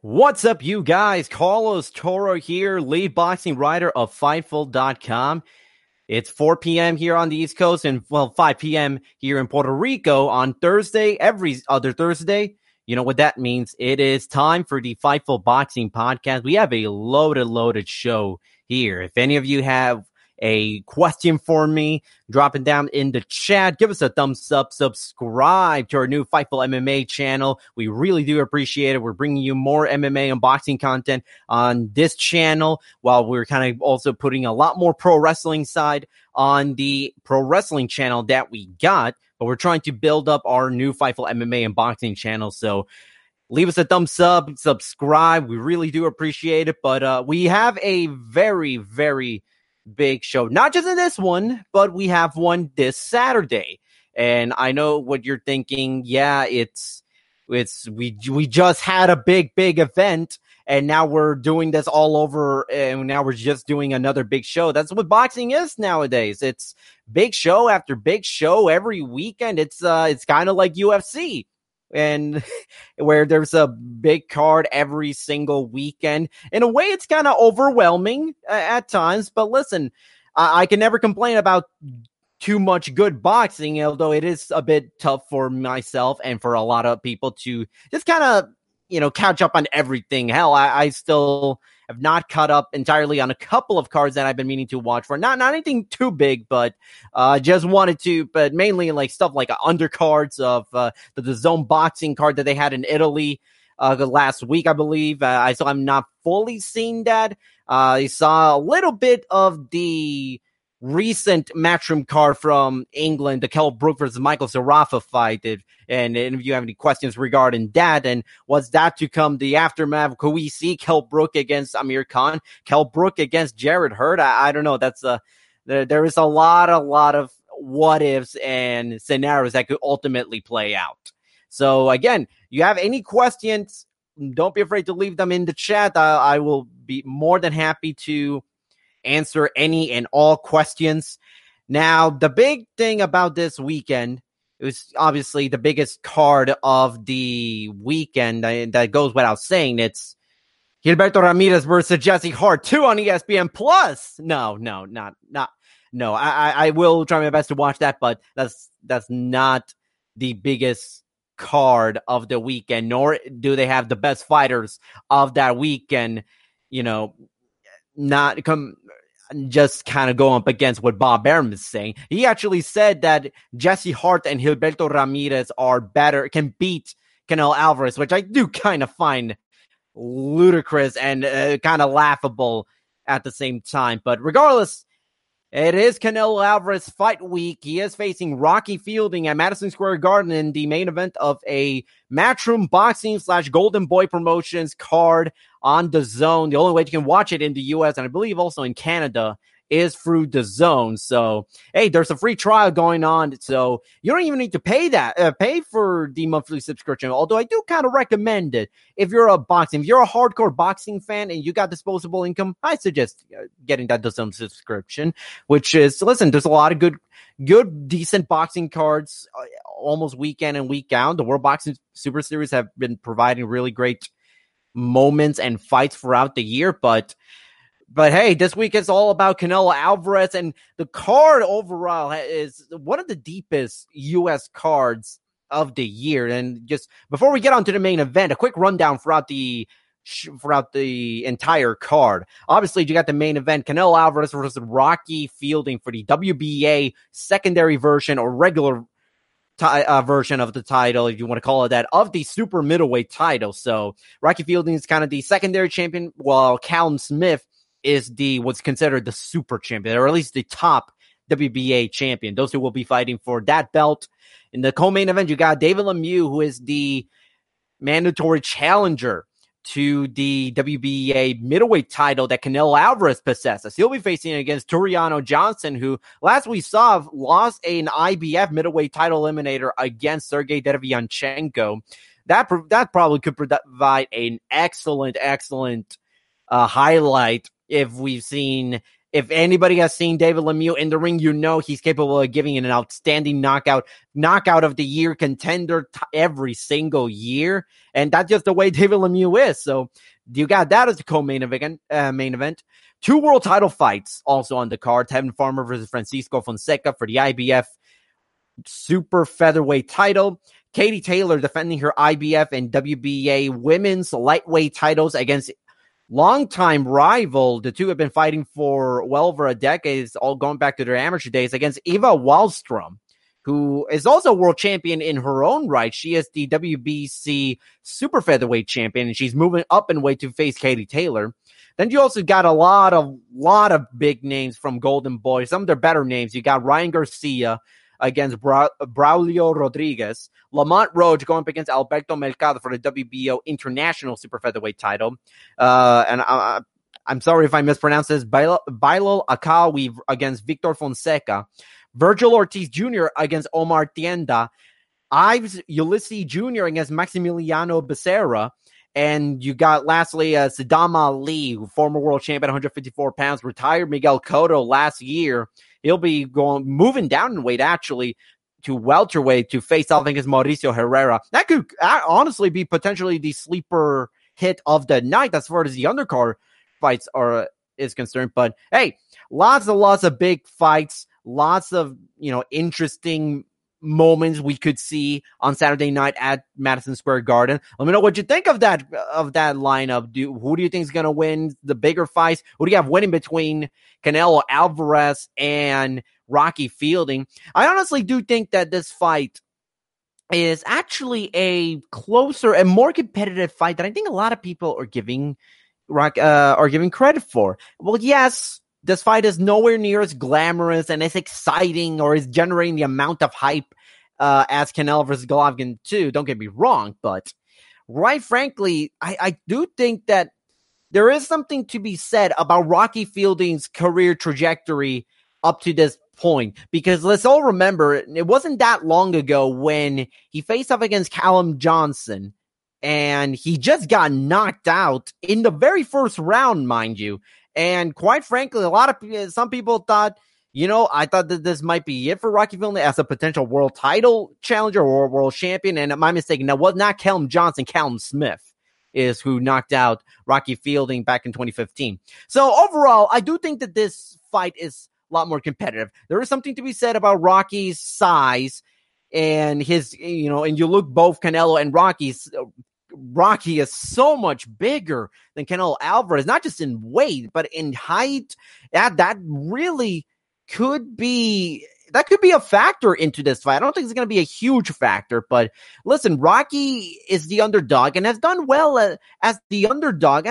What's up, you guys? Carlos Toro here, lead boxing writer of Fightful.com. It's 4 p.m. here on the East Coast and, 5 p.m. here in Puerto Rico on Thursday, every other Thursday. You know what that means. It is time for the Fightful Boxing Podcast. We have a loaded show here. If any of you have a question for me, drop it down in the chat. Give us a thumbs up. Subscribe to our new Fightful MMA channel. We really do appreciate it. We're bringing you more MMA and boxing content on this channel, while we're kind of also putting a lot more pro wrestling side on the pro wrestling channel that we got. But we're trying to build up our new Fightful MMA and boxing channel. So leave us a thumbs up. Subscribe. We really do appreciate it. But we have a very big show, not just in this one, but we have one this Saturday. And I know what you're thinking. Yeah, we just had a big event, and now we're doing this all over, and now we're just doing another big show. That's what boxing is nowadays. It's big show after big show every weekend. It's kind of like UFC, and where there's a big card every single weekend. In a way, it's kind of overwhelming at times, but listen, I can never complain about too much good boxing, although it is a bit tough for myself and for a lot of people to just kind of, catch up on everything. Hell, I still have not caught up entirely on a couple of cards that I've been meaning to watch for. Not anything too big, but just wanted to, but mainly like stuff like undercards of the DAZN boxing card that they had in Italy the last week, I believe. I'm not fully seeing that. I saw a little bit of the recent matchroom card from England, the Kell Brook versus Michael Sarafa fight. And if you have any questions regarding that, and what's that to come, the aftermath? Could we see Kell Brook against Amir Khan? Kell Brook against Jared Hurd? I don't know. That's there is a lot of what ifs and scenarios that could ultimately play out. So again, you have any questions? Don't be afraid to leave them in the chat. I will be more than happy to answer any and all questions. Now, the big thing about this weekend, it was obviously the biggest card of the weekend. That goes without saying. It's Gilberto Ramirez versus Jesse Hart 2 on ESPN Plus. No. I will try my best to watch that, but that's not the biggest card of the weekend. Nor do they have the best fighters of that weekend. Not come just kind of go up against what Bob Arum is saying. He actually said that Jesse Hart and Gilberto Ramirez are better, can beat Canelo Alvarez, which I do kind of find ludicrous and kind of laughable at the same time. But regardless, it is Canelo Alvarez fight week. He is facing Rocky Fielding at Madison Square Garden in the main event of a Matchroom Boxing / Golden Boy Promotions card on DAZN. The only way you can watch it in the U.S. and I believe also in Canada is through DAZN. So, hey, there's a free trial going on. So you don't even need to pay that, pay for the monthly subscription. Although I do kind of recommend it. If you're a hardcore boxing fan and you got disposable income, I suggest getting that DAZN subscription, which is, listen, there's a lot of good, decent boxing cards almost week in and week out. The World Boxing Super Series have been providing really great moments and fights throughout the year, but hey, this week is all about Canelo Alvarez, and the card overall is one of the deepest U.S. cards of the year. And just before we get on to the main event, a quick rundown throughout the entire card. Obviously, you got the main event, Canelo Alvarez versus Rocky Fielding for the WBA secondary version or regular version of the title, if you want to call it that, of the super middleweight title. So Rocky Fielding is kind of the secondary champion, while Callum Smith is what's considered the super champion, or at least the top WBA champion. Those two will be fighting for that belt. In the co-main event, you got David Lemieux, who is the mandatory challenger to the WBA middleweight title that Canelo Alvarez possesses. He'll be facing against Turiano Johnson, who last we saw lost an IBF middleweight title eliminator against Sergey Derevyanchenko. That probably could provide an excellent highlight if anybody has seen David Lemieux in the ring, you know he's capable of giving an outstanding knockout of the year contender every single year. And that's just the way David Lemieux is. So you got that as the co-main event. Two world title fights also on the card. Tevin Farmer versus Francisco Fonseca for the IBF super featherweight title. Katie Taylor defending her IBF and WBA women's lightweight titles against longtime rival. The two have been fighting for well over a decade. It's all going back to their amateur days, against Eva Wallstrom, who is also world champion in her own right. She is the WBC super featherweight champion, and she's moving up in weight to face Katie Taylor. Then you also got a lot of big names from Golden Boy. Some of their better names. You got Ryan Garcia against Braulio Rodriguez. Lamont Roach going up against Alberto Mercado for the WBO international super featherweight title. I'm sorry if I mispronounce this. Bilal Akawi against Victor Fonseca. Virgil Ortiz Jr. against Omar Tienda. Ives Ulysses Jr. against Maximiliano Becerra. And you got, lastly, Saddam Ali, former world champion, 154 pounds, retired Miguel Cotto last year. He'll be moving down in weight, actually, to welterweight to face off against Mauricio Herrera. That could honestly be potentially the sleeper hit of the night as far as the undercard fights is concerned. But, hey, lots of big fights, lots of, interesting moments we could see on Saturday night at Madison Square Garden. Let me know what you think of that lineup. Who do you think is going to win the bigger fights? Who do you have winning between Canelo Alvarez and Rocky Fielding? I honestly do think that this fight is actually a closer and more competitive fight than I think a lot of people are giving credit for. Well, yes. This fight is nowhere near as glamorous and as exciting or is generating the amount of hype as Canelo versus Golovkin too. Don't get me wrong, but right frankly, I do think that there is something to be said about Rocky Fielding's career trajectory up to this point. Because let's all remember, it wasn't that long ago when he faced off against Callum Johnson and he just got knocked out in the very first round, mind you. And quite frankly, some people thought, I thought that this might be it for Rocky Fielding as a potential world title challenger or world champion. And my mistake, now was not Callum Johnson, Callum Smith is who knocked out Rocky Fielding back in 2015. So overall, I do think that this fight is a lot more competitive. There is something to be said about Rocky's size and his, and you look both Canelo and Rocky's. Rocky is so much bigger than Canelo Alvarez, not just in weight, but in height. That really could be a factor into this fight. I don't think it's going to be a huge factor, but listen, Rocky is the underdog and has done well as the underdog.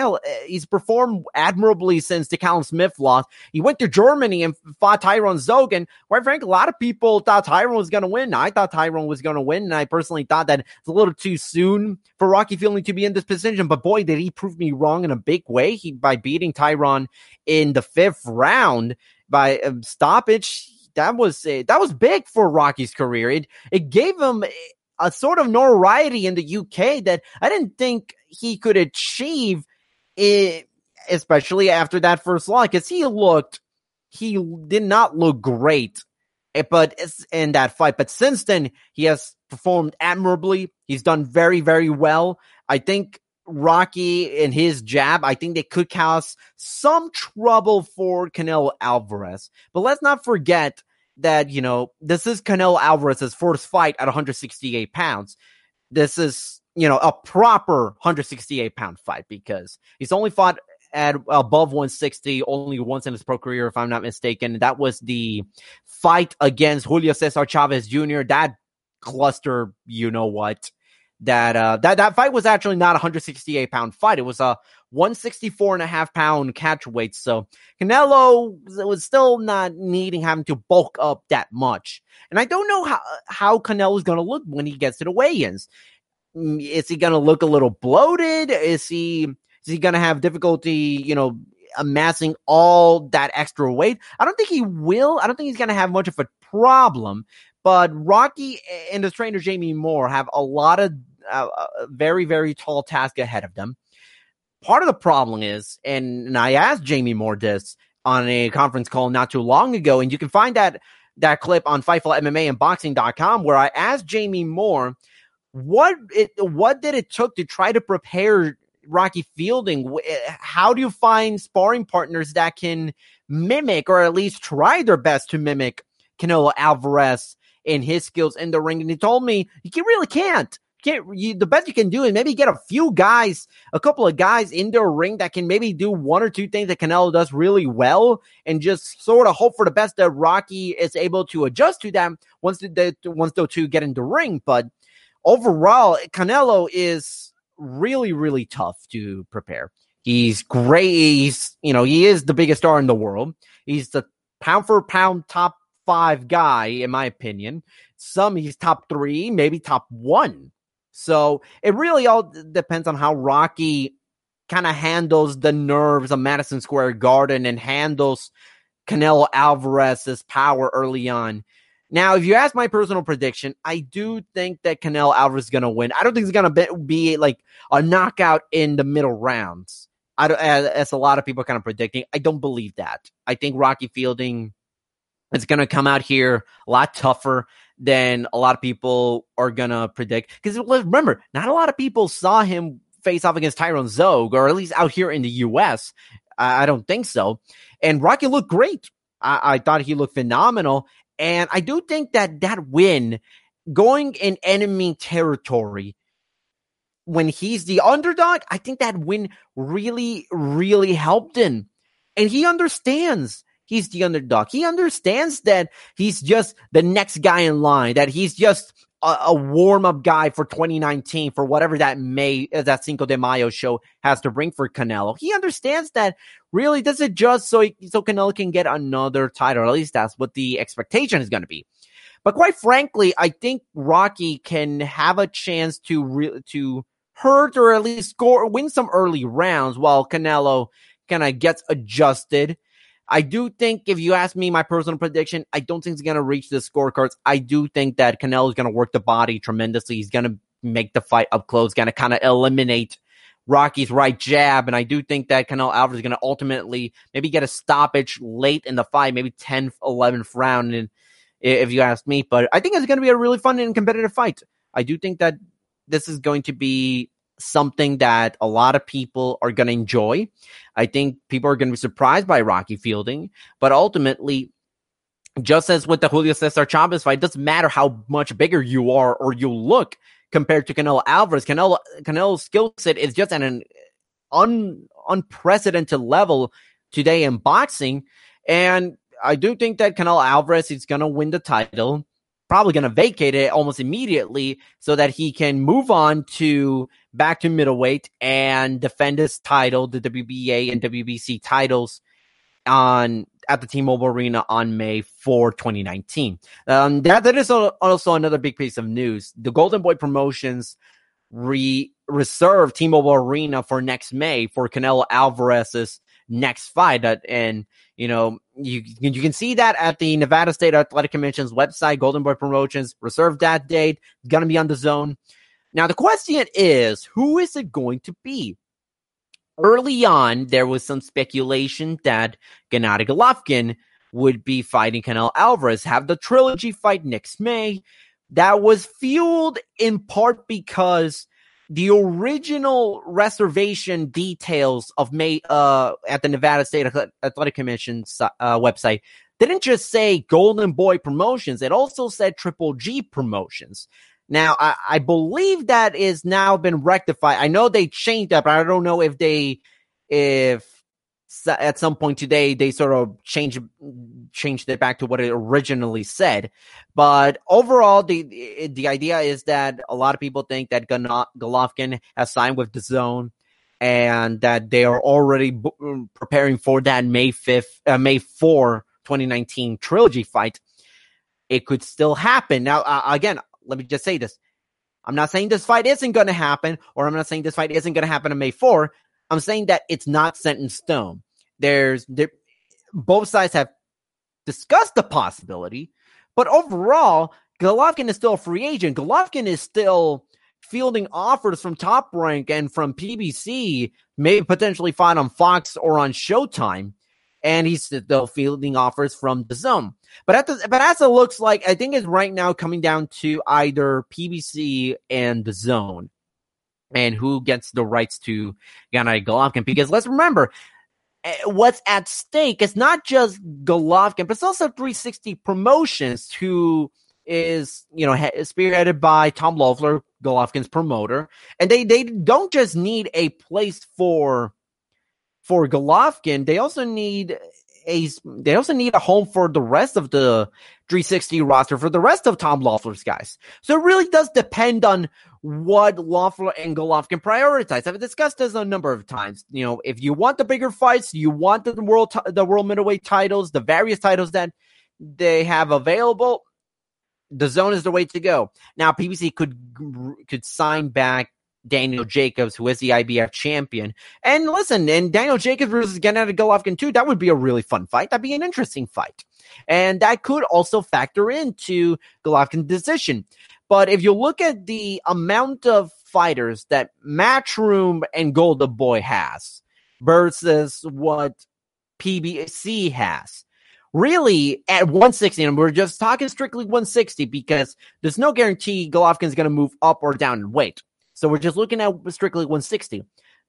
He's performed admirably since the Callum Smith loss. He went to Germany and fought Tyrone Zogan. Quite frankly, a lot of people thought Tyrone was going to win. I thought Tyrone was going to win, and I personally thought that it's a little too soon for Rocky Fielding to be in this position, but boy, did he prove me wrong in a big way by beating Tyrone in the fifth round. by stoppage. That was big for Rocky's career. It gave him a sort of notoriety in the UK that I didn't think he could achieve it, especially after that first loss, because he did not look great, but in that fight. But since then, he has performed admirably. He's done very, very well. I think Rocky and his jab, I think they could cause some trouble for Canelo Alvarez. But let's not forget that, you know, this is Canelo Alvarez's first fight at 168 pounds. This is, you know, a proper 168 pound fight, because he's only fought at above 160 only once in his pro career, if I'm not mistaken. That was the fight against Julio Cesar Chavez Jr. That cluster, you know what, that fight was actually not a 168 pound fight. It was a 164.5 pound catch weight. So Canelo was still not having to bulk up that much. And I don't know how Canelo is going to look when he gets to the weigh-ins. Is he going to look a little bloated? Is he going to have difficulty, you know, amassing all that extra weight? I don't think he will. I don't think he's going to have much of a problem. But Rocky and his trainer, Jamie Moore, have a lot of very, very tall tasks ahead of them. Part of the problem is, and I asked Jamie Moore this on a conference call not too long ago, and you can find that clip on Fightful MMA and Boxing.com, where I asked Jamie Moore what did it took to try to prepare Rocky Fielding. How do you find sparring partners that can mimic, or at least try their best to mimic, Canelo Alvarez in his skills in the ring? And he told me you really can't. The best you can do is maybe get a couple of guys in the ring that can maybe do one or two things that Canelo does really well, and just sort of hope for the best that Rocky is able to adjust to them once those two get in the ring. But overall, Canelo is really, really tough to prepare. He's great. He is the biggest star in the world. He's the pound for pound top 5 guy, in my opinion. He's top 3, maybe top 1. So it really all depends on how Rocky kind of handles the nerves of Madison Square Garden and handles Canelo Alvarez's power early on. Now, if you ask my personal prediction, I do think that Canelo Alvarez is going to win. I don't think it's going to be like a knockout in the middle rounds, as a lot of people are kind of predicting. I don't believe that. I think Rocky Fielding is going to come out here a lot tougher than a lot of people are going to predict. Because remember, not a lot of people saw him face off against Tyrone Zog, or at least out here in the U.S. I don't think so. And Rocky looked great. I thought he looked phenomenal. And I do think that win, going in enemy territory, when he's the underdog, I think that win really, really helped him. And he understands he's the underdog. He understands that he's just the next guy in line, that he's just a warm-up guy for 2019, for whatever that Cinco de Mayo show has to bring for Canelo. He understands that really this is just so Canelo can get another title. At least that's what the expectation is going to be. But quite frankly, I think Rocky can have a chance to hurt, or at least win some early rounds, while Canelo kind of gets adjusted. I do think, if you ask me my personal prediction, I don't think he's going to reach the scorecards. I do think that Canelo is going to work the body tremendously. He's going to make the fight up close, going to kind of eliminate Rocky's right jab. And I do think that Canelo Alvarez is going to ultimately maybe get a stoppage late in the fight, maybe 10th, 11th round, and if you ask me. But I think it's going to be a really fun and competitive fight. I do think that this is going to be something that a lot of people are going to enjoy. I think people are going to be surprised by Rocky Fielding, but ultimately, just as with the Julio Cesar Chavez fight, it doesn't matter how much bigger you are or you look compared to Canelo Alvarez. Canelo's skill set is just at an unprecedented level today in boxing, and I do think that Canelo Alvarez is going to win the title. Probably going to vacate it almost immediately so that he can move on to back to middleweight and defend his title, the WBA and WBC titles, at the T-Mobile Arena on May 4, 2019. That is also another big piece of news. The Golden Boy Promotions reserved T-Mobile Arena for next May for Canelo Alvarez's next fight. And, you know, You can see that at the Nevada State Athletic Commission's website. Golden Boy Promotions reserved that date. Going to be on the zone. Now, the question is, who is it going to be? Early on, there was some speculation that Gennady Golovkin would be fighting Canelo Alvarez, have the trilogy fight next May. That was fueled in part because the original reservation details of May at the Nevada State Athletic Commission's website didn't just say Golden Boy Promotions. It also said Triple G Promotions. Now, I believe that is now been rectified. I know they changed up. I don't know if at some point today they sort of changed it back to what it originally said. But overall, the idea is that a lot of people think that Golovkin has signed with DAZN and that they are already preparing for that May 4, 2019 trilogy fight. It could still happen. Now, again, let me just say this. I'm not saying this fight isn't going to happen, or I'm not saying this fight isn't going to happen on May 4. I'm saying that it's not set in stone. Both sides have discussed the possibility, but overall, Golovkin is still a free agent. Golovkin is still fielding offers from Top Rank and from PBC, maybe potentially fight on Fox or on Showtime. And he's still fielding offers from DAZN. But as it looks like, I think it's right now coming down to either PBC and DAZN and who gets the rights to Gennady Golovkin. Because let's remember, what's at stake is not just Golovkin, but it's also 360 Promotions, who is spearheaded by Tom Loeffler, Golovkin's promoter. And they don't just need a place for Golovkin, they also need a home for the rest of the 360 roster, for the rest of Tom Loeffler's guys. So it really does depend on what Loeffler and Golovkin prioritize. I've discussed this a number of times. If you want the bigger fights, you want the world middleweight titles, the various titles that they have available, DAZN is the way to go. Now, PBC could sign back Daniel Jacobs, who is the IBF champion. And listen, and Daniel Jacobs versus Gennady Golovkin too, that would be a really fun fight. That'd be an interesting fight. And that could also factor into Golovkin's decision. But if you look at the amount of fighters that Matchroom and Golden Boy has versus what PBC has, really, at 160, and we're just talking strictly 160 because there's no guarantee Golovkin's going to move up or down in weight. So we're just looking at strictly 160.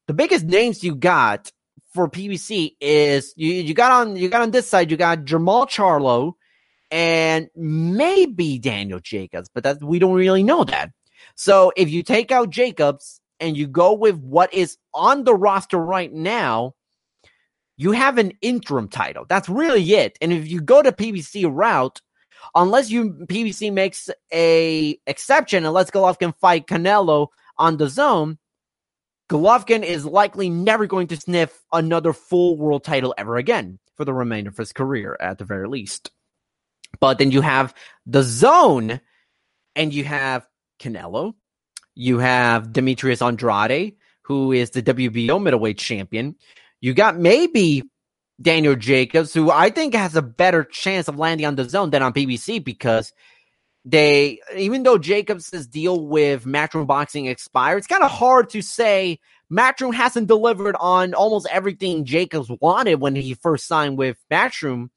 The biggest names you got for PBC is you got on this side, you got Jermall Charlo and maybe Daniel Jacobs, but that we don't really know that. So if you take out Jacobs and you go with what is on the roster right now, you have an interim title. That's really it. And if you go to PBC route, unless PBC makes a exception and lets Golovkin fight Canelo on DAZN, Golovkin is likely never going to sniff another full world title ever again for the remainder of his career, at the very least. But then you have DAZN, and you have Canelo. You have Demetrius Andrade, who is the WBO middleweight champion. You got maybe Daniel Jacobs, who I think has a better chance of landing on DAZN than on PBC, because even though Jacobs' deal with Matchroom Boxing expired, it's kind of hard to say Matchroom hasn't delivered on almost everything Jacobs wanted when he first signed with Matchroom.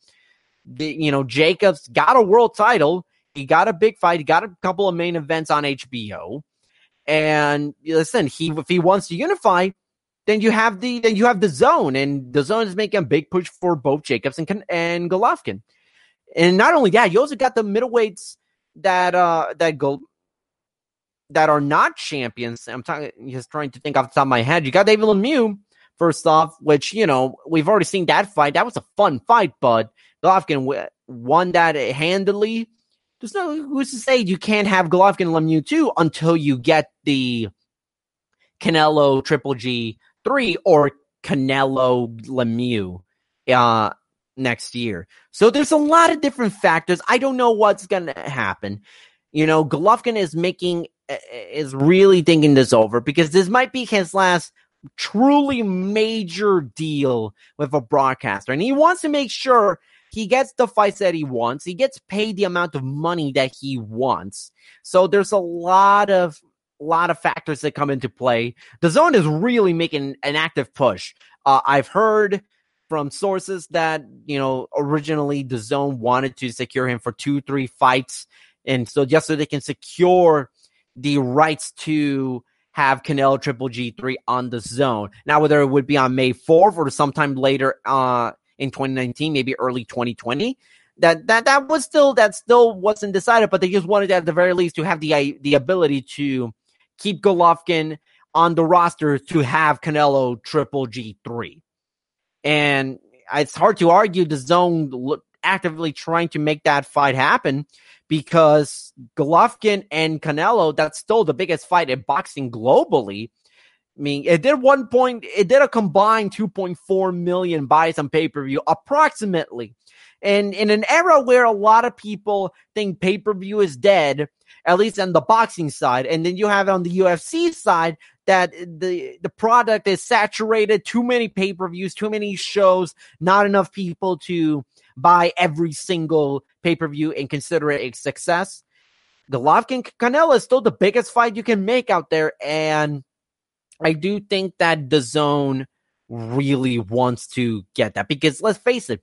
Jacobs got a world title. He got a big fight. He got a couple of main events on HBO. And listen, if he wants to unify, then you have DAZN, and DAZN is making a big push for both Jacobs and Golovkin. And not only that, you also got the middleweights that are not champions. I'm just trying to think off the top of my head. You got David Lemieux, first off, which, we've already seen that fight. That was a fun fight, but Golovkin won that handily. There's no who's to say you can't have Golovkin and Lemieux too until you get the Canelo Triple G 3 or Canelo Lemieux next year. So there's a lot of different factors. I don't know what's going to happen. Golovkin is really thinking this over, because this might be his last truly major deal with a broadcaster. And he wants to make sure He gets the fights that he wants. He gets paid the amount of money that he wants. So there's a lot of factors that come into play. DAZN is really making an active push. I've heard from sources that, you know, originally DAZN wanted to secure him for 2-3 fights. And so just so they can secure the rights to have Canelo Triple G3 on DAZN. Now, whether it would be on May 4th or sometime later in 2019, maybe early 2020, that still wasn't decided, but they just wanted at the very least to have the ability to keep Golovkin on the roster to have Canelo Triple G3. And it's hard to argue DAZN actively trying to make that fight happen, because Golovkin and Canelo, that's still the biggest fight in boxing globally. I mean, it did a combined 2.4 million buys on pay-per-view, approximately. And in an era where a lot of people think pay-per-view is dead, at least on the boxing side, and then you have on the UFC side that the product is saturated, too many pay-per-views, too many shows, not enough people to buy every single pay-per-view and consider it a success. Golovkin Canelo is still the biggest fight you can make out there, and I do think that DAZN really wants to get that, because let's face it,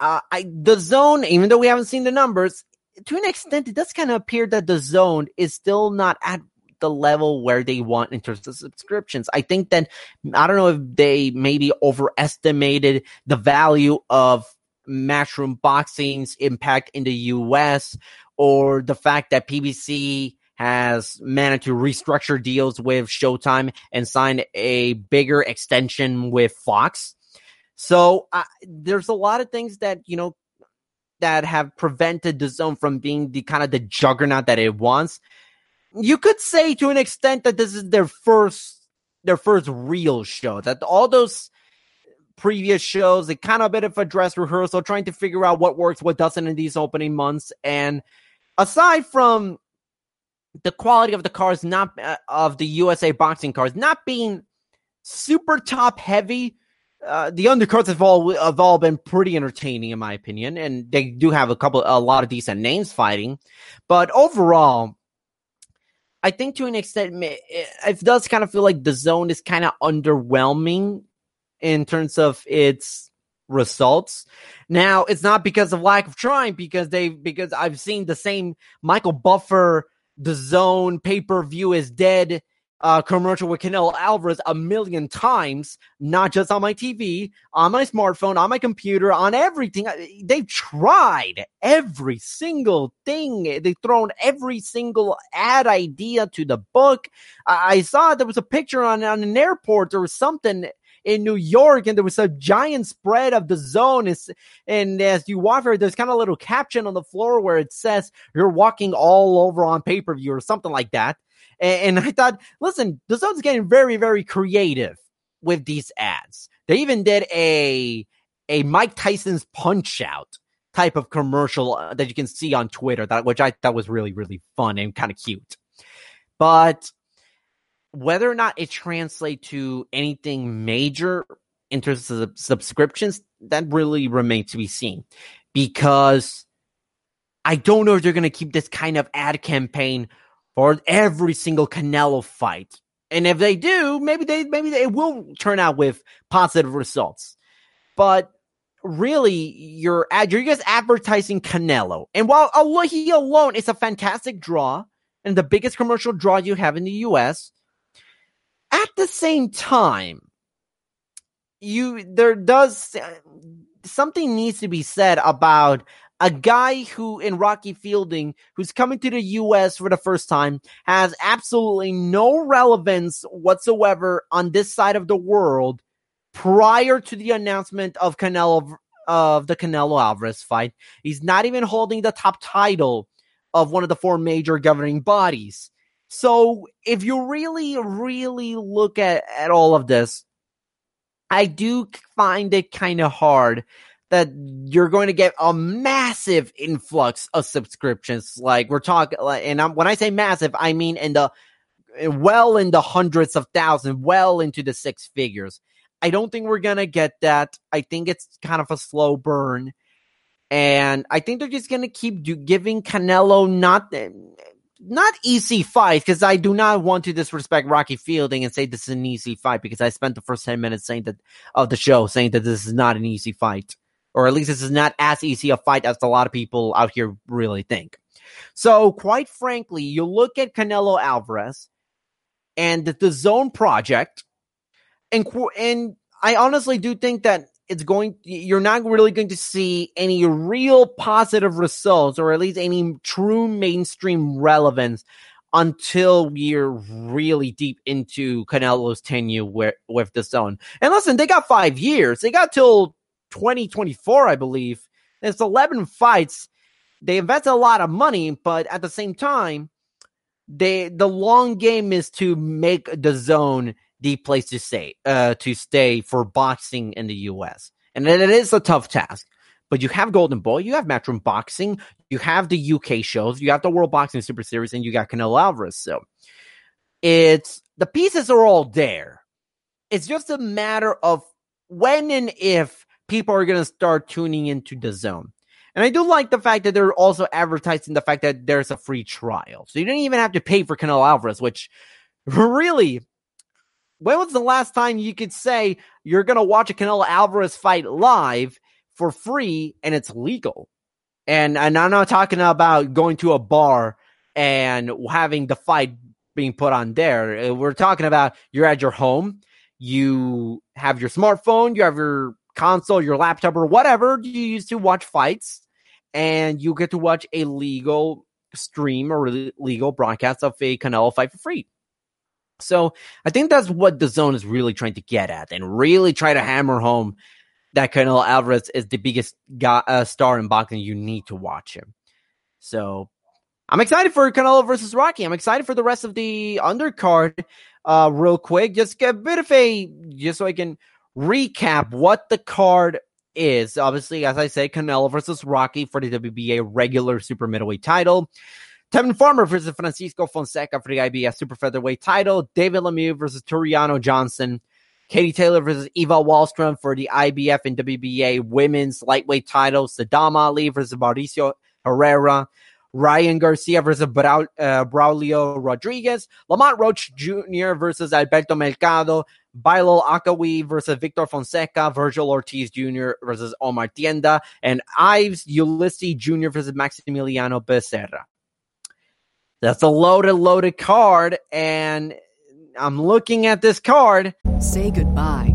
DAZN, even though we haven't seen the numbers, to an extent, it does kind of appear that DAZN is still not at the level where they want in terms of subscriptions. I think that, I don't know if they maybe overestimated the value of matchroom boxing's impact in the U.S., or the fact that PBC has managed to restructure deals with Showtime and sign a bigger extension with Fox. So there's a lot of things that, you know, that have prevented DAZN from being the kind of the juggernaut that it wants. You could say to an extent that this is their first real show, that all those previous shows, they kind of a bit of a dress rehearsal, trying to figure out what works, what doesn't in these opening months. And aside from the quality of the cards, not of the USA boxing cards, not being super top heavy, the undercards have all been pretty entertaining in my opinion, and they do have a lot of decent names fighting. But overall, I think to an extent, it does kind of feel like DAZN is kind of underwhelming in terms of its results. Now, it's not because of lack of trying, because I've seen the same Michael Buffer DAZN pay-per-view is dead commercial with Canelo Alvarez a million times, not just on my TV, on my smartphone, on my computer, on everything. They've tried every single thing. They've thrown every single ad idea to the book. I saw there was a picture on an airport or something in New York, and there was a giant spread of DAZN, and as you walk through, there's kind of a little caption on the floor where it says, "You're walking all over on pay-per-view," or something like that. And I thought, listen, DAZN's getting very, very creative with these ads. They even did a Mike Tyson's Punch-Out type of commercial that you can see on Twitter, which I thought was really, really fun and kind of cute. But whether or not it translates to anything major in terms of subscriptions, that really remains to be seen, because I don't know if they're going to keep this kind of ad campaign for every single Canelo fight. And if they do, maybe they will turn out with positive results. But really, you're just advertising Canelo. And while he alone is a fantastic draw and the biggest commercial draw you have in the U.S., at the same time, something needs to be said about a guy who, in Rocky Fielding, who's coming to the U.S. for the first time, has absolutely no relevance whatsoever on this side of the world prior to the announcement of the Canelo Alvarez fight. He's not even holding the top title of one of the four major governing bodies. So if you really, really look at all of this, I do find it kind of hard that you're going to get a massive influx of subscriptions. Like we're talking, and when I say massive, I mean in the hundreds of thousands, well into the six figures. I don't think we're going to get that. I think it's kind of a slow burn. And I think they're just going to keep giving Canelo not easy fight, because I do not want to disrespect Rocky Fielding and say this is an easy fight, because I spent the first 10 minutes of the show saying that this is not an easy fight. Or at least this is not as easy a fight as a lot of people out here really think. So, quite frankly, you look at Canelo Alvarez and the DAZN project, and I honestly do think that you're not really going to see any real positive results, or at least any true mainstream relevance, until we're really deep into Canelo's tenure with DAZN. And listen, they got 5 years. They got till 2024, I believe. It's 11 fights. They invest a lot of money, but at the same time, the long game is to make DAZN the place to stay for boxing in the U.S. And it is a tough task. But you have Golden Boy, you have Matchroom Boxing, you have the U.K. shows, you have the World Boxing Super Series, and you got Canelo Alvarez. So the pieces are all there. It's just a matter of when and if people are going to start tuning into DAZN. And I do like the fact that they're also advertising the fact that there's a free trial. So you don't even have to pay for Canelo Alvarez, which really, when was the last time you could say you're going to watch a Canelo Alvarez fight live for free and it's legal? And I'm not talking about going to a bar and having the fight being put on there. We're talking about you're at your home, you have your smartphone, you have your console, your laptop, or whatever you use to watch fights, and you get to watch a legal stream or legal broadcast of a Canelo fight for free. So I think that's what DAZN is really trying to get at, and really try to hammer home that Canelo Alvarez is the biggest star in boxing. You need to watch him. So I'm excited for Canelo versus Rocky. I'm excited for the rest of the undercard. Real quick, just get a bit of just so I can recap what the card is. Obviously, as I said, Canelo versus Rocky for the WBA regular super middleweight title. Tevin Farmer versus Francisco Fonseca for the IBF super featherweight title. David Lemieux versus Turiano Johnson. Katie Taylor versus Eva Wallstrom for the IBF and WBA women's lightweight titles. Saddam Ali versus Mauricio Herrera. Ryan Garcia versus Braulio Rodriguez. Lamont Roach Jr. versus Alberto Mercado. Bilal Akawi versus Victor Fonseca. Virgil Ortiz Jr. versus Omar Tienda. And Ives Ulysses Jr. versus Maximiliano Becerra. That's a loaded card, and I'm looking at this card. Say goodbye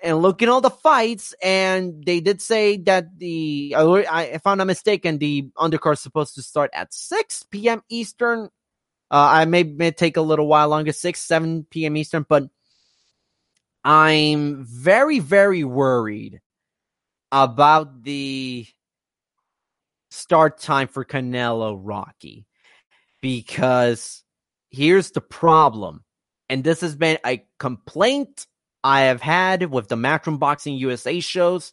And look at all the fights, and they did say that if I'm not mistaken, the undercard is supposed to start at 6 p.m. Eastern. I may take a little while longer, 6, 7 p.m. Eastern, but I'm very, very worried about the start time for Canelo Rocky, because here's the problem, and this has been a complaint I have had with the Matchroom Boxing USA shows.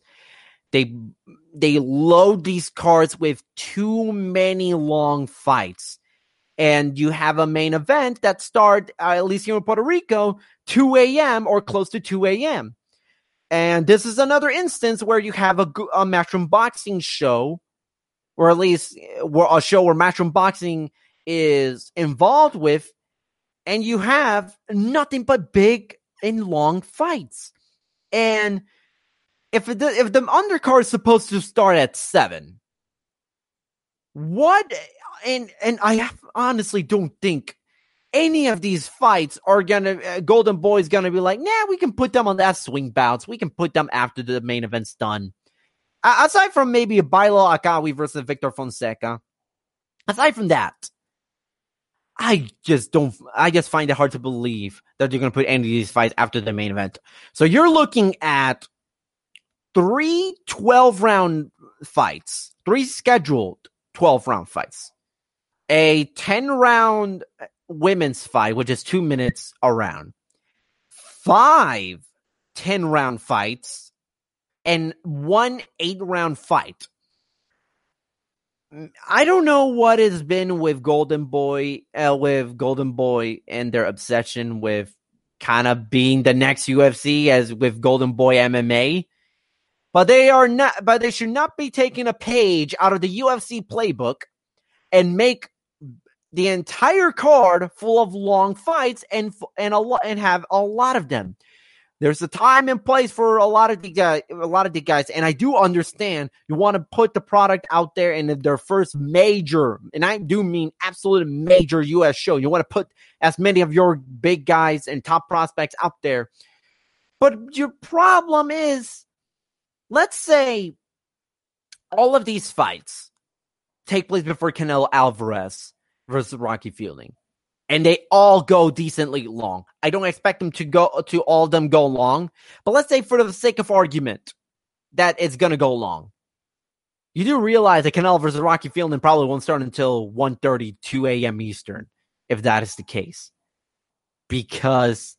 They load these cards with too many long fights. And you have a main event that starts, at least here in Puerto Rico, 2 a.m. or close to 2 a.m. And this is another instance where you have a Matchroom Boxing show, or at least a show where Matchroom Boxing is involved with, and you have nothing but big and long fights. And if the undercard is supposed to start at 7, what... And I honestly don't think any of these fights are Golden Boy's gonna be like, nah, we can put them on that swing bouts. We can put them after the main event's done. Aside from maybe Bilal Akawi versus Victor Fonseca, aside from that, I just find it hard to believe that you're gonna put any of these fights after the main event. So you're looking at 3 scheduled 12-round fights. A 10-round women's fight, which is 2 minutes a round. 5 10-round fights and 1 8-round fight. I don't know what has been with Golden Boy and their obsession with kind of being the next UFC, as with Golden Boy MMA. But they should not be taking a page out of the UFC playbook and make the entire card full of long fights and have a lot of them. There's a time and place for a lot of the guys, and I do understand you want to put the product out there in their first major, and I do mean absolute major US show. You want to put as many of your big guys and top prospects out there. But your problem is, let's say all of these fights take place before Canelo Alvarez versus Rocky Fielding, and they all go decently long. I don't expect them to go long, but let's say for the sake of argument that it's going to go long. You do realize that Canelo versus Rocky Fielding probably won't start until 1:30, 2 a.m. Eastern, if that is the case, because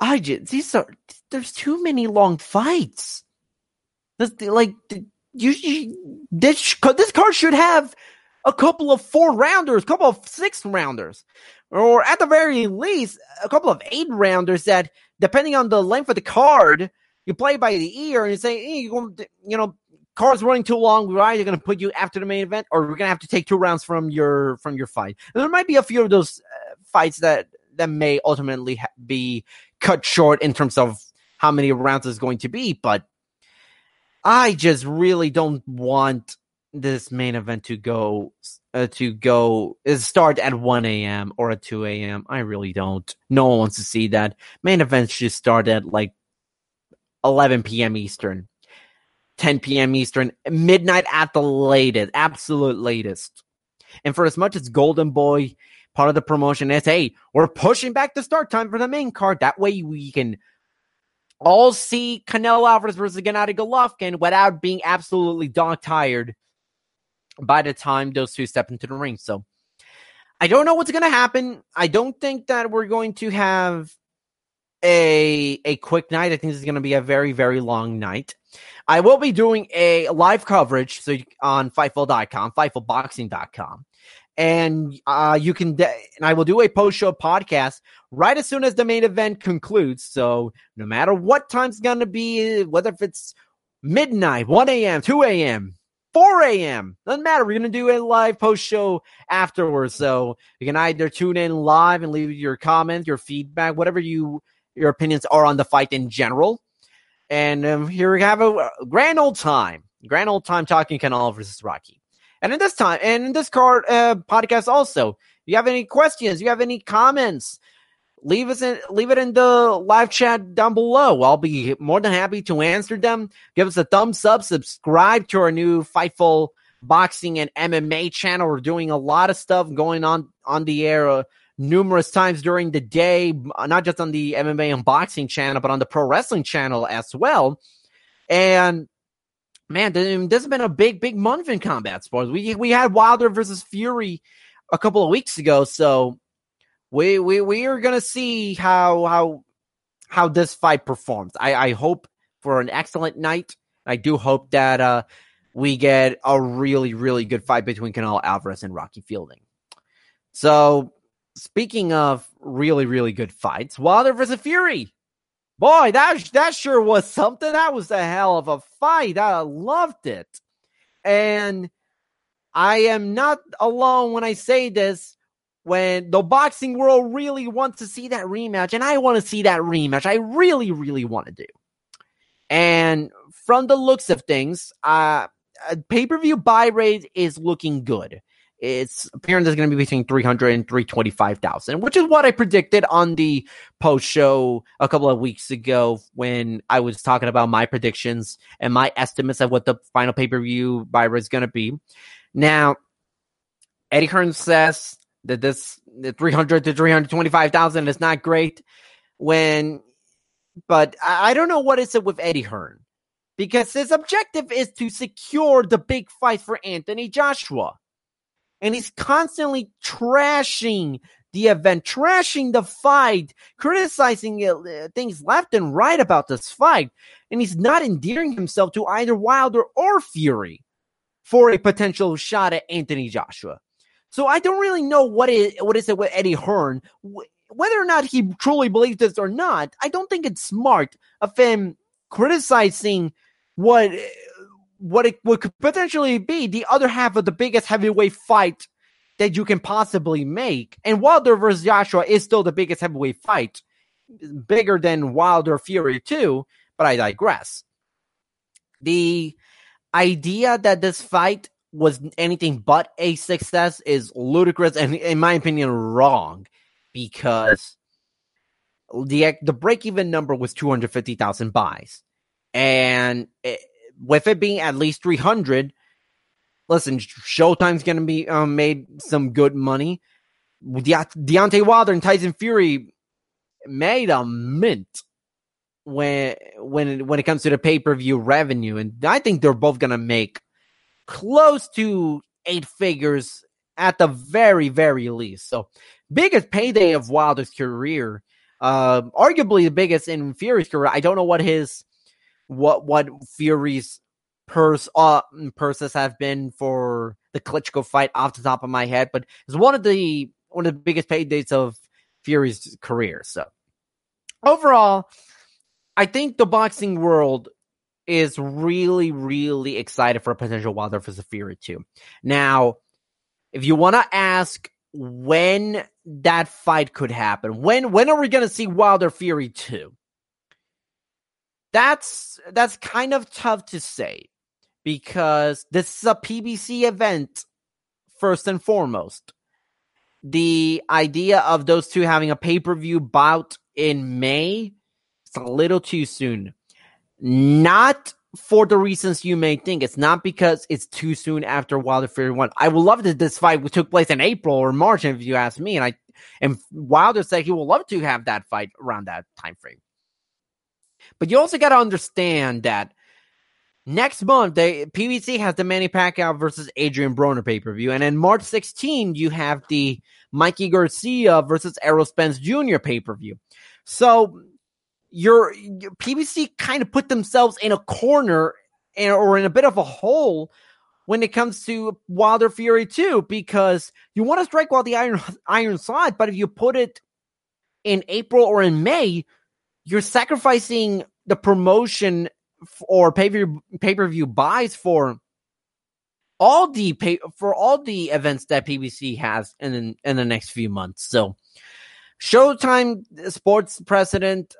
there's too many long fights. This card should have a couple of 4-rounders, a couple of 6-rounders, or at the very least, a couple of 8-rounders that, depending on the length of the card, you play by the ear and you say, hey, card's running too long, we're either going to put you after the main event, or we're going to have to take 2 rounds from your fight. And there might be a few of those fights that may ultimately be cut short in terms of how many rounds it's going to be, but I just really don't want this main event to start at 1 a.m. or at 2 a.m. I really don't. No one wants to see that. Main events should start at 11 p.m. Eastern, 10 p.m. Eastern, midnight at the latest, absolute latest. And for as much as Golden Boy, part of the promotion is, hey, we're pushing back the start time for the main card. That way we can all see Canelo Alvarez versus Gennady Golovkin without being absolutely dog-tired by the time those two step into the ring. So I don't know what's going to happen. I don't think that we're going to have a quick night. I think this is going to be a very, very long night. I will be doing a live coverage on Fightful.com, FightfulBoxing.com. And and I will do a post-show podcast right as soon as the main event concludes. So no matter what time it's going to be, whether if it's midnight, 1 a.m., 2 a.m., 4 a.m., doesn't matter. We're going to do a live post-show afterwards. So you can either tune in live and leave your comments, your feedback, whatever your opinions are on the fight in general. And here we have a grand old time talking Canelo versus Rocky. And in this time, and in this card podcast, also, if you have any questions, you have any comments, leave it in the live chat down below. I'll be more than happy to answer them. Give us a thumbs up. Subscribe to our new Fightful Boxing and MMA channel. We're doing a lot of stuff going on the air numerous times during the day, not just on the MMA and boxing channel, but on the pro wrestling channel as well. And man, this has been a big, big month in combat sports. We had Wilder versus Fury a couple of weeks ago, so we are gonna see how this fight performs. I hope for an excellent night. I do hope that we get a really, really good fight between Canelo Alvarez and Rocky Fielding. So, speaking of really, really good fights, Wilder versus Fury. Boy, that sure was something. That was a hell of a fight. I loved it. And I am not alone when I say this, when the boxing world really wants to see that rematch, and I want to see that rematch. I really, really want to do. And from the looks of things, pay-per-view buy rate is looking good. It's apparent it's going to be between 300 and 325,000, which is what I predicted on the post show a couple of weeks ago when I was talking about my predictions and my estimates of what the final pay-per-view buy rate is going to be. Now, Eddie Hearn says that the 300 to 325,000 is not great but I don't know what is it with Eddie Hearn, because his objective is to secure the big fight for Anthony Joshua. And he's constantly trashing the event, trashing the fight, criticizing things left and right about this fight. And he's not endearing himself to either Wilder or Fury for a potential shot at Anthony Joshua. So I don't really know what is it with Eddie Hearn. Whether or not he truly believes this or not, I don't think it's smart of him criticizing what could potentially be the other half of the biggest heavyweight fight that you can possibly make. And Wilder versus Joshua is still the biggest heavyweight fight, bigger than Wilder Fury 2, but I digress. The idea that this fight was anything but a success is ludicrous and, in my opinion, wrong, because the break-even number was 250,000 buys. And with it being at least 300, listen, Showtime's going to be made some good money. Deontay Wilder and Tyson Fury made a mint when it comes to the pay-per-view revenue, and I think they're both going to make close to 8 figures at the very, very least. So, biggest payday of Wilder's career, arguably the biggest in Fury's career. I don't know what his what Fury's purses have been for the Klitschko fight off the top of my head, but it's one of the biggest paydays of Fury's career. So overall, I think the boxing world is really, really excited for a potential Wilder versus Fury 2. Now, if you want to ask when that fight could happen, when are we going to see Wilder Fury 2? That's kind of tough to say, because this is a PBC event first and foremost. The idea of those two having a pay-per-view bout in May, it's a little too soon. Not for the reasons you may think. It's not because it's too soon after Wilder Fury 1. I would love that this fight took place in April or March, if you ask me. And Wilder said he would love to have that fight around that time frame. But you also got to understand that next month, PBC has the Manny Pacquiao versus Adrian Broner pay-per-view. And then March 16, you have the Mikey Garcia versus Errol Spence Jr. pay-per-view. So your PBC kind of put themselves in a corner or in a bit of a hole when it comes to Wilder Fury 2, because you want to strike while the iron's hot, but if you put it in April or in May, you're sacrificing the promotion or pay-per-view buys for all the events that PBC has in the next few months. So Showtime Sports president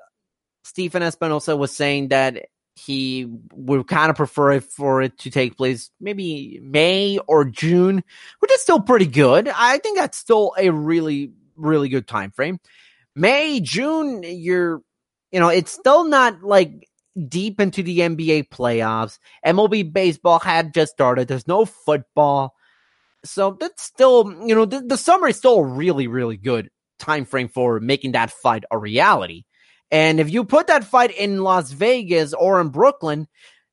Stephen Espinosa was saying that he would kind of prefer it for it to take place maybe May or June, which is still pretty good. I think that's still a really, really good time frame. May, June, it's still not like deep into the NBA playoffs. MLB baseball had just started. There's no football. So that's still, the summer is still a really, really good time frame for making that fight a reality. And if you put that fight in Las Vegas or in Brooklyn,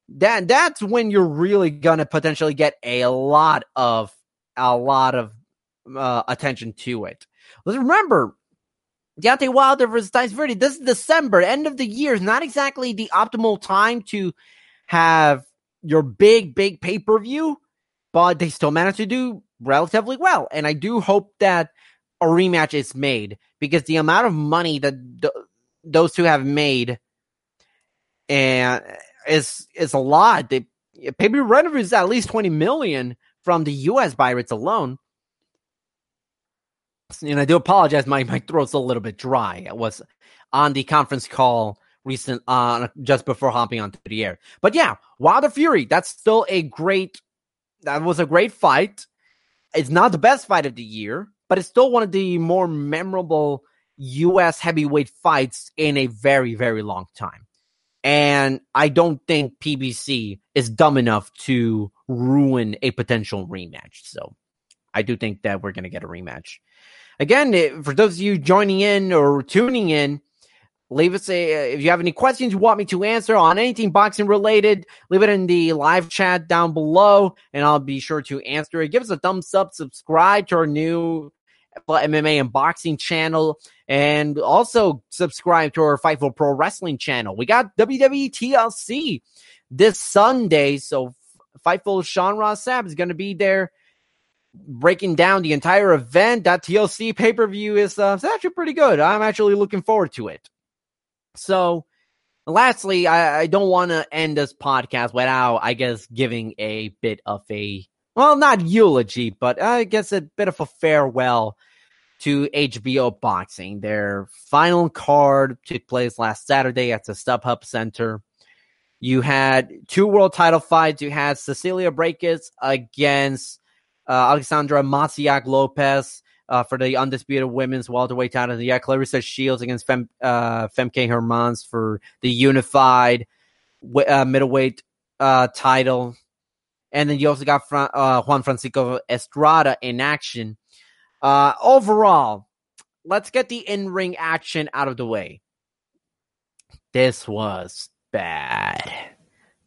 that's when you're really gonna potentially get a lot of attention to it. Let's remember, Deontay Wilder versus Tyson Fury. This is December, end of the year. Is not exactly the optimal time to have your big pay-per-view, but they still managed to do relatively well. And I do hope that a rematch is made, because the amount of money that those two have made is a lot. They pay-per-view revenue is at least $20 million from the U.S. buyers alone. And I do apologize, my throat's a little bit dry. I was on the conference call recent just before hopping onto the air. But yeah, Wilder Fury, that was a great fight. It's not the best fight of the year, but it's still one of the more memorable U.S. heavyweight fights in a very, very long time. And I don't think PBC is dumb enough to ruin a potential rematch. So I do think that we're going to get a rematch. Again, for those of you joining in or tuning in, leave us if you have any questions you want me to answer on anything boxing related, leave it in the live chat down below, and I'll be sure to answer it. Give us a thumbs up, subscribe to our new MMA and boxing channel, and also subscribe to our Fightful Pro Wrestling channel. We got WWE TLC this Sunday, so Fightful Sean Ross Sapp is going to be there, breaking down the entire event. That TLC pay-per-view is actually pretty good. I'm actually looking forward to it. So, lastly, I don't want to end this podcast without, I guess, giving a bit of a, well, not eulogy, but I guess a bit of a farewell to HBO Boxing. Their final card took place last Saturday at the StubHub Center. You had two world title fights. You had Cecilia Braekhus against Alexandra Maciak-Lopez for the Undisputed Women's Welterweight title. Yeah, Clarissa Shields against Femke Hermans for the Unified Middleweight title. And then you also got Juan Francisco Estrada in action. Overall, let's get the in-ring action out of the way. This was bad.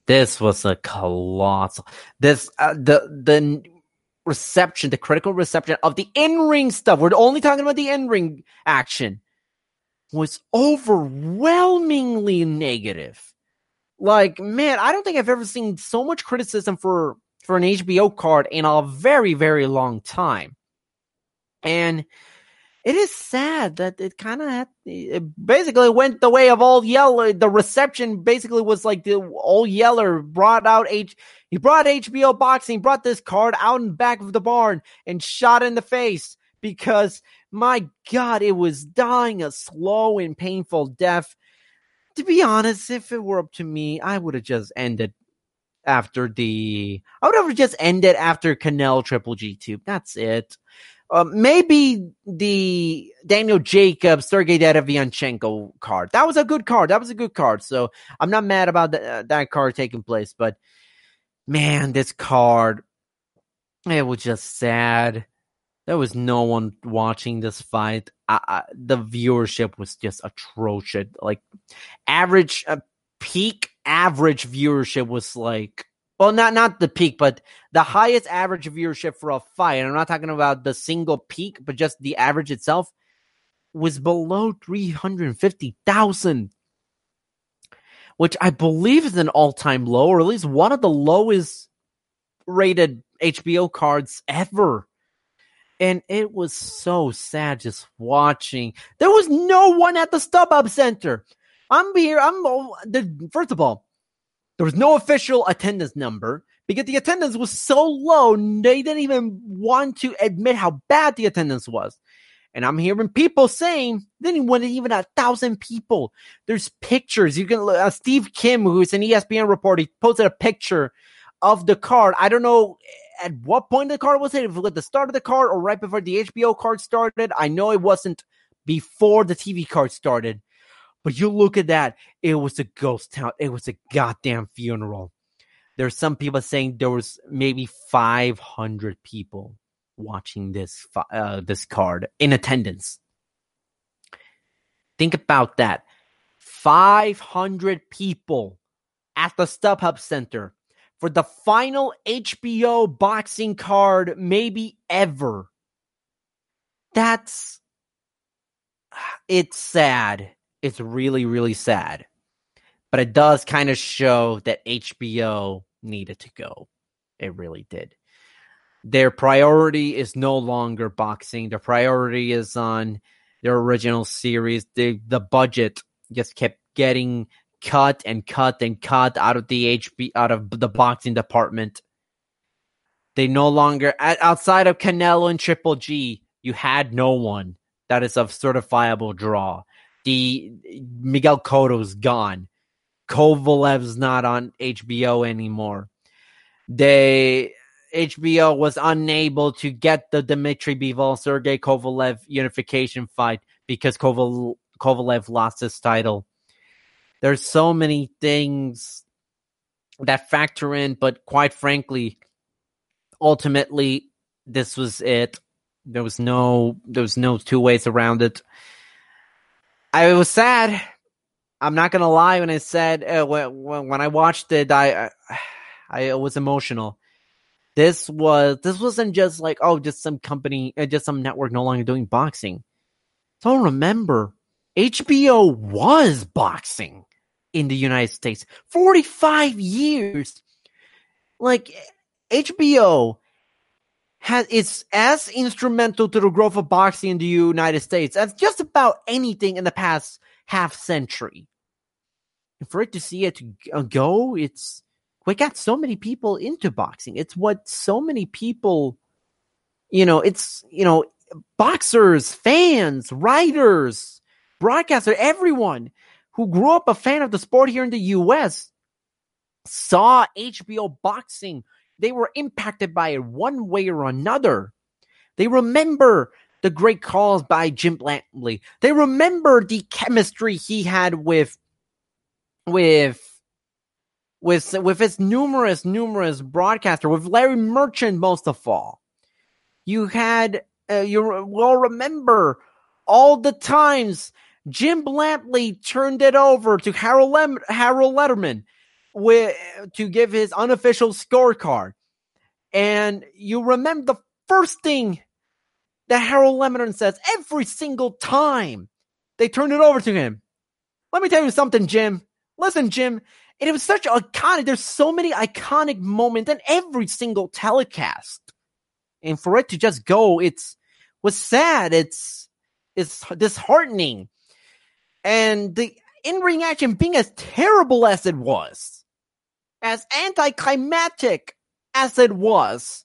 This was a colossal. The critical reception of the in-ring stuff, we're only talking about the in-ring action, was overwhelmingly negative. Like, man, I don't think I've ever seen so much criticism for an HBO card in a very, very long time. And it is sad that it basically went the way of Old Yeller. The reception basically was like the Old Yeller he brought HBO Boxing, brought this card out in back of the barn and shot in the face, because my God, it was dying a slow and painful death. To be honest, if it were up to me, I would have just ended after Canelo Triple G Tube. That's it. Maybe the Daniel Jacobs, Sergey Derevyanchenko card. That was a good card. So I'm not mad about that card taking place. But, man, this card, it was just sad. There was no one watching this fight. The viewership was just atrocious. Like, peak average viewership was like, well, not the peak, but the highest average viewership for a fight, and I'm not talking about the single peak, but just the average itself, was below 350,000, which I believe is an all-time low, or at least one of the lowest rated HBO cards ever. And it was so sad just watching. There was no one at the StubHub Center. First of all, there was no official attendance number, because the attendance was so low, they didn't even want to admit how bad the attendance was. And I'm hearing people saying they didn't want even 1,000 people. There's pictures. You can look, Steve Kim, who's an ESPN reporter, he posted a picture of the card. I don't know at what point the card was hit, if it was at the start of the card or right before the HBO card started. I know it wasn't before the TV card started. But you look at that, it was a ghost town. It was a goddamn funeral. There's some people saying there was maybe 500 people watching this card in attendance. Think about that. 500 people at the StubHub Center for the final HBO boxing card maybe ever. It's sad. It's really, really sad. but it does kind of show that HBO needed to go. It really did. Their priority is no longer boxing. Their priority is on their original series. The budget just kept getting cut out of the boxing department. They no longer, outside of Canelo and Triple G, you had no one that is of certifiable draw. The Miguel Cotto's gone. Kovalev's not on HBO anymore. HBO was unable to get the Dmitry Bivol Sergey Kovalev unification fight because Kovalev lost his title. There's so many things that factor in, but quite frankly, ultimately, this was it. There was no two ways around it. I was sad. I'm not gonna lie when I said when I watched it, I was emotional. This wasn't just like, oh, just some company, just some network no longer doing boxing. Don't remember, HBO was boxing in the United States 45 years. Like, HBO is as instrumental to the growth of boxing in the United States as just about anything in the past half century. And for it to see it go, we got so many people into boxing. It's what so many people, boxers, fans, writers, broadcasters, everyone who grew up a fan of the sport here in the U.S. saw HBO boxing. They were impacted by it one way or another. They remember the great calls by Jim Lampley. They remember the chemistry he had with his numerous broadcaster, with Larry Merchant most of all. You will remember all the times Jim Lampley turned it over to Harold Letterman to give his unofficial scorecard. And you remember the first thing that Harold Letterman says every single time they turned it over to him. Let me tell you something, Jim. Listen, Jim. And it was such iconic. There's so many iconic moments in every single telecast, and for it to just go, was sad. It's disheartening, and the in-ring action being as terrible as it was, as anticlimactic as it was.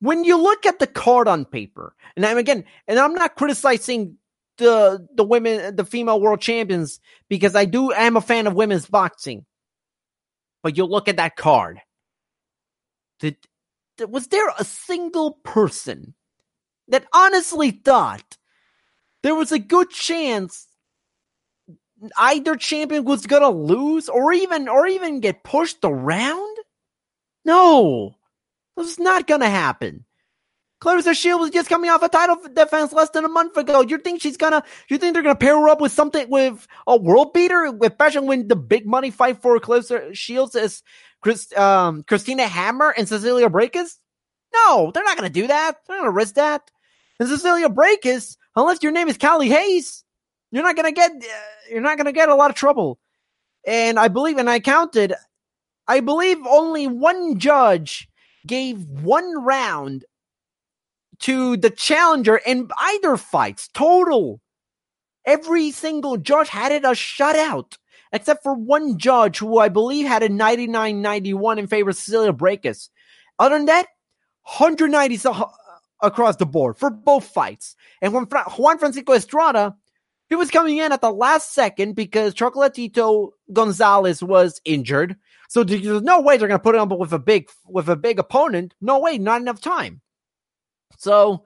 When you look at the card on paper, and I'm not criticizing the women, the female world champions, because I am a fan of women's boxing. But you look at that card. Was there a single person that honestly thought there was a good chance either champion was gonna lose or even get pushed around? No, this is not gonna happen. Clarissa Shields was just coming off a title defense less than a month ago. You think they're gonna pair her up with something, with a world beater, especially when the big money fight for Clarissa Shields is Christina Hammer and Cecilia Braekhus? No, they're not gonna do that. They're not gonna risk that. And Cecilia Braekhus, unless your name is Callie Hayes, you're not gonna get a lot of trouble. And I believe only one judge gave one round to the challenger in either fight's total. Every single judge had it a shutout, except for one judge who I believe had a 99-91 in favor of Cecilia Braekhus. Other than that, 190s across the board for both fights. And when Juan Francisco Estrada, he was coming in at the last second because Chocolatito Gonzalez was injured. So there's no way they're going to put him up with a big opponent. No way, not enough time. So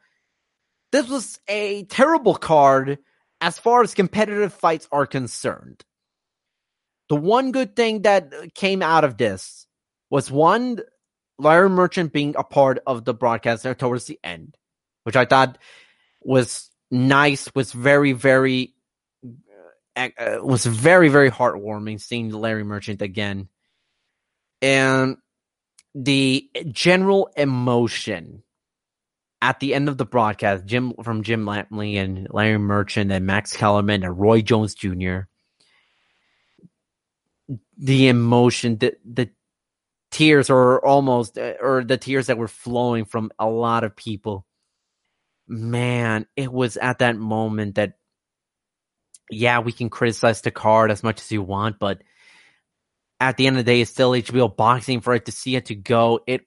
this was a terrible card as far as competitive fights are concerned. The one good thing that came out of this was, one, Larry Merchant being a part of the broadcast towards the end, which I thought was nice, was very, very heartwarming seeing Larry Merchant again. And the general emotion at the end of the broadcast, Jim Lampley and Larry Merchant and Max Kellerman and Roy Jones Jr., the emotion, the tears, or the tears that were flowing from a lot of people. Man, it was at that moment that, yeah, we can criticize the card as much as you want, but at the end of the day, it's still HBO boxing. For it to see it to go, it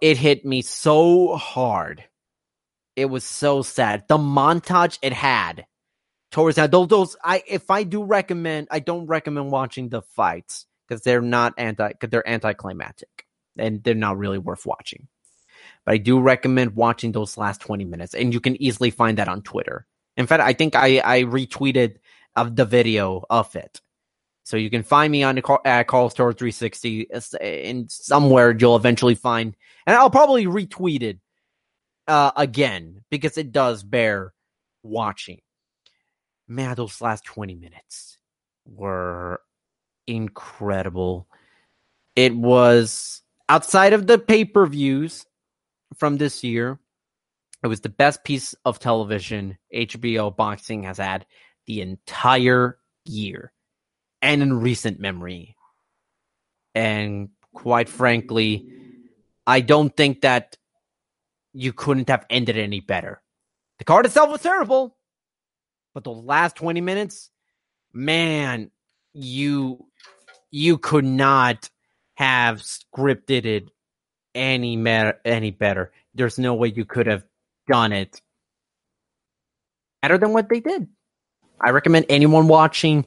hit me so hard. It was so sad. The montage it had towards that, I don't recommend watching the fights because they're anticlimactic and they're not really worth watching. But I do recommend watching those last 20 minutes, and you can easily find that on Twitter. In fact, I think I retweeted of the video of it. So you can find me on Carlos Toro 360, and somewhere you'll eventually find, and I'll probably retweet it again because it does bear watching. Man, those last 20 minutes were incredible. It was, outside of the pay-per-views from this year, it was the best piece of television HBO boxing has had the entire year and in recent memory. And quite frankly, I don't think that you couldn't have ended any better. The card itself was terrible, but the last 20 minutes, man, you could not have scripted it any better. There's no way you could have done it better than what they did. I recommend anyone watching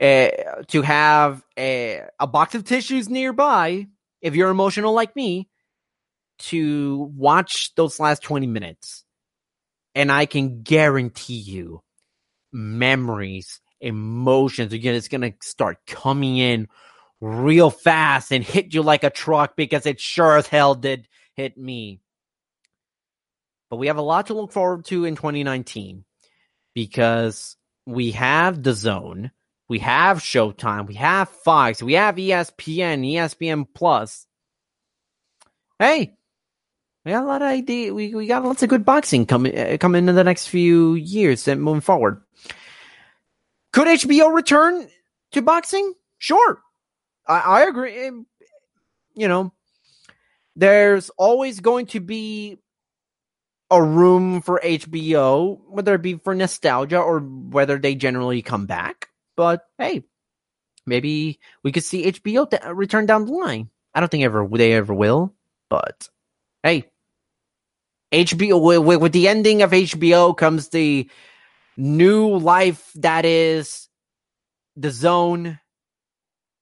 to have a box of tissues nearby, if you're emotional like me, to watch those last 20 minutes. And I can guarantee you memories, emotions, again, it's going to start coming in real fast and hit you like a truck, because it sure as hell did hit me. But we have a lot to look forward to in 2019, because we have DAZN, we have Showtime, we have Fox, we have ESPN, ESPN Plus. Hey, we got a lot of idea. We got lots of good boxing coming in the next few years and moving forward. Could HBO return to boxing? Sure. I agree. You know, there's always going to be a room for HBO, whether it be for nostalgia or whether they generally come back. But hey, maybe we could see HBO return down the line. I don't think they ever will. But hey, HBO, with the ending of HBO comes the new life that is DAZN,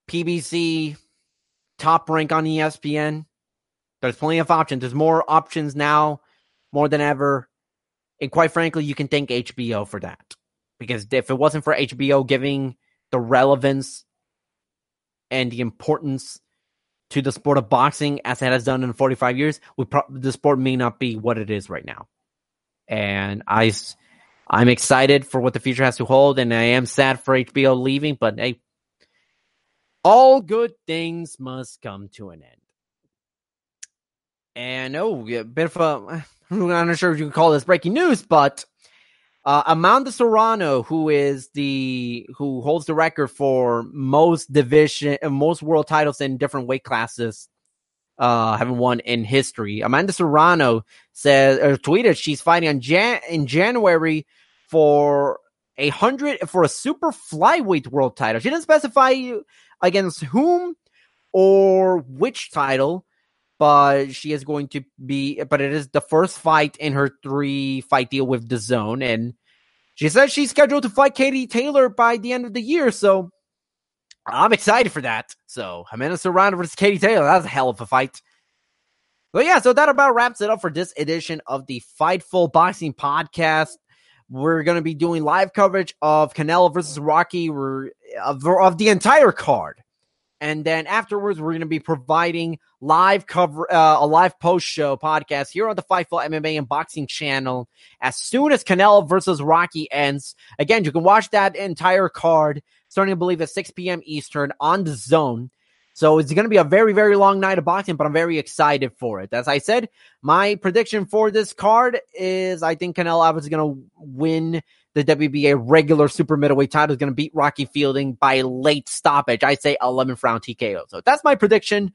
PBC, Top Rank on ESPN. There's plenty of options. There's more options now, more than ever. And quite frankly, you can thank HBO for that. Because if it wasn't for HBO giving the relevance and the importance to the sport of boxing as it has done in 45 years, the sport may not be what it is right now. And I'm excited for what the future has to hold, and I am sad for HBO leaving, but hey, all good things must come to an end. And a bit of a, I'm not sure if you could call this breaking news, but Amanda Serrano, who holds the record for most division and most world titles in different weight classes, haven't won in history. Amanda Serrano tweeted she's fighting in January for a super flyweight world title. She didn't specify against whom or which title, but it is the first fight in her 3-fight deal with DAZN, and she says she's scheduled to fight Katie Taylor by the end of the year, so I'm excited for that. So, Amanda Serrano versus Katie Taylor, that's a hell of a fight. But yeah, so that about wraps it up for this edition of the Fightful Boxing Podcast. We're going to be doing live coverage of Canelo versus Rocky, of the entire card. And then afterwards, we're going to be providing a live post-show podcast here on the Fightful MMA and Boxing channel as soon as Canelo versus Rocky ends. Again, you can watch that entire card starting, I believe, at 6 p.m. Eastern on DAZN. So it's going to be a very, very long night of boxing, but I'm very excited for it. As I said, my prediction for this card is I think Canelo Alvarez is going to win the WBA regular super middleweight title, is going to beat Rocky Fielding by late stoppage. I say 11th round TKO. So that's my prediction.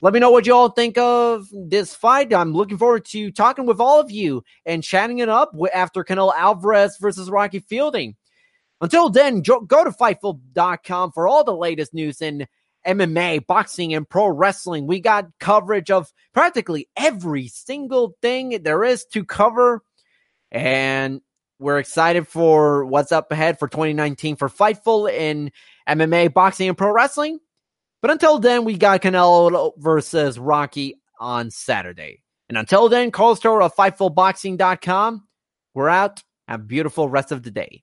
Let me know what you all think of this fight. I'm looking forward to talking with all of you and chatting it up after Canelo Alvarez versus Rocky Fielding. Until then, go to Fightful.com for all the latest news in MMA, boxing, and pro wrestling. We got coverage of practically every single thing there is to cover. And we're excited for what's up ahead for 2019 for Fightful in MMA, boxing, and pro wrestling. But until then, we got Canelo versus Rocky on Saturday. And until then, Carlos Toro of FightfulBoxing.com. We're out. Have a beautiful rest of the day.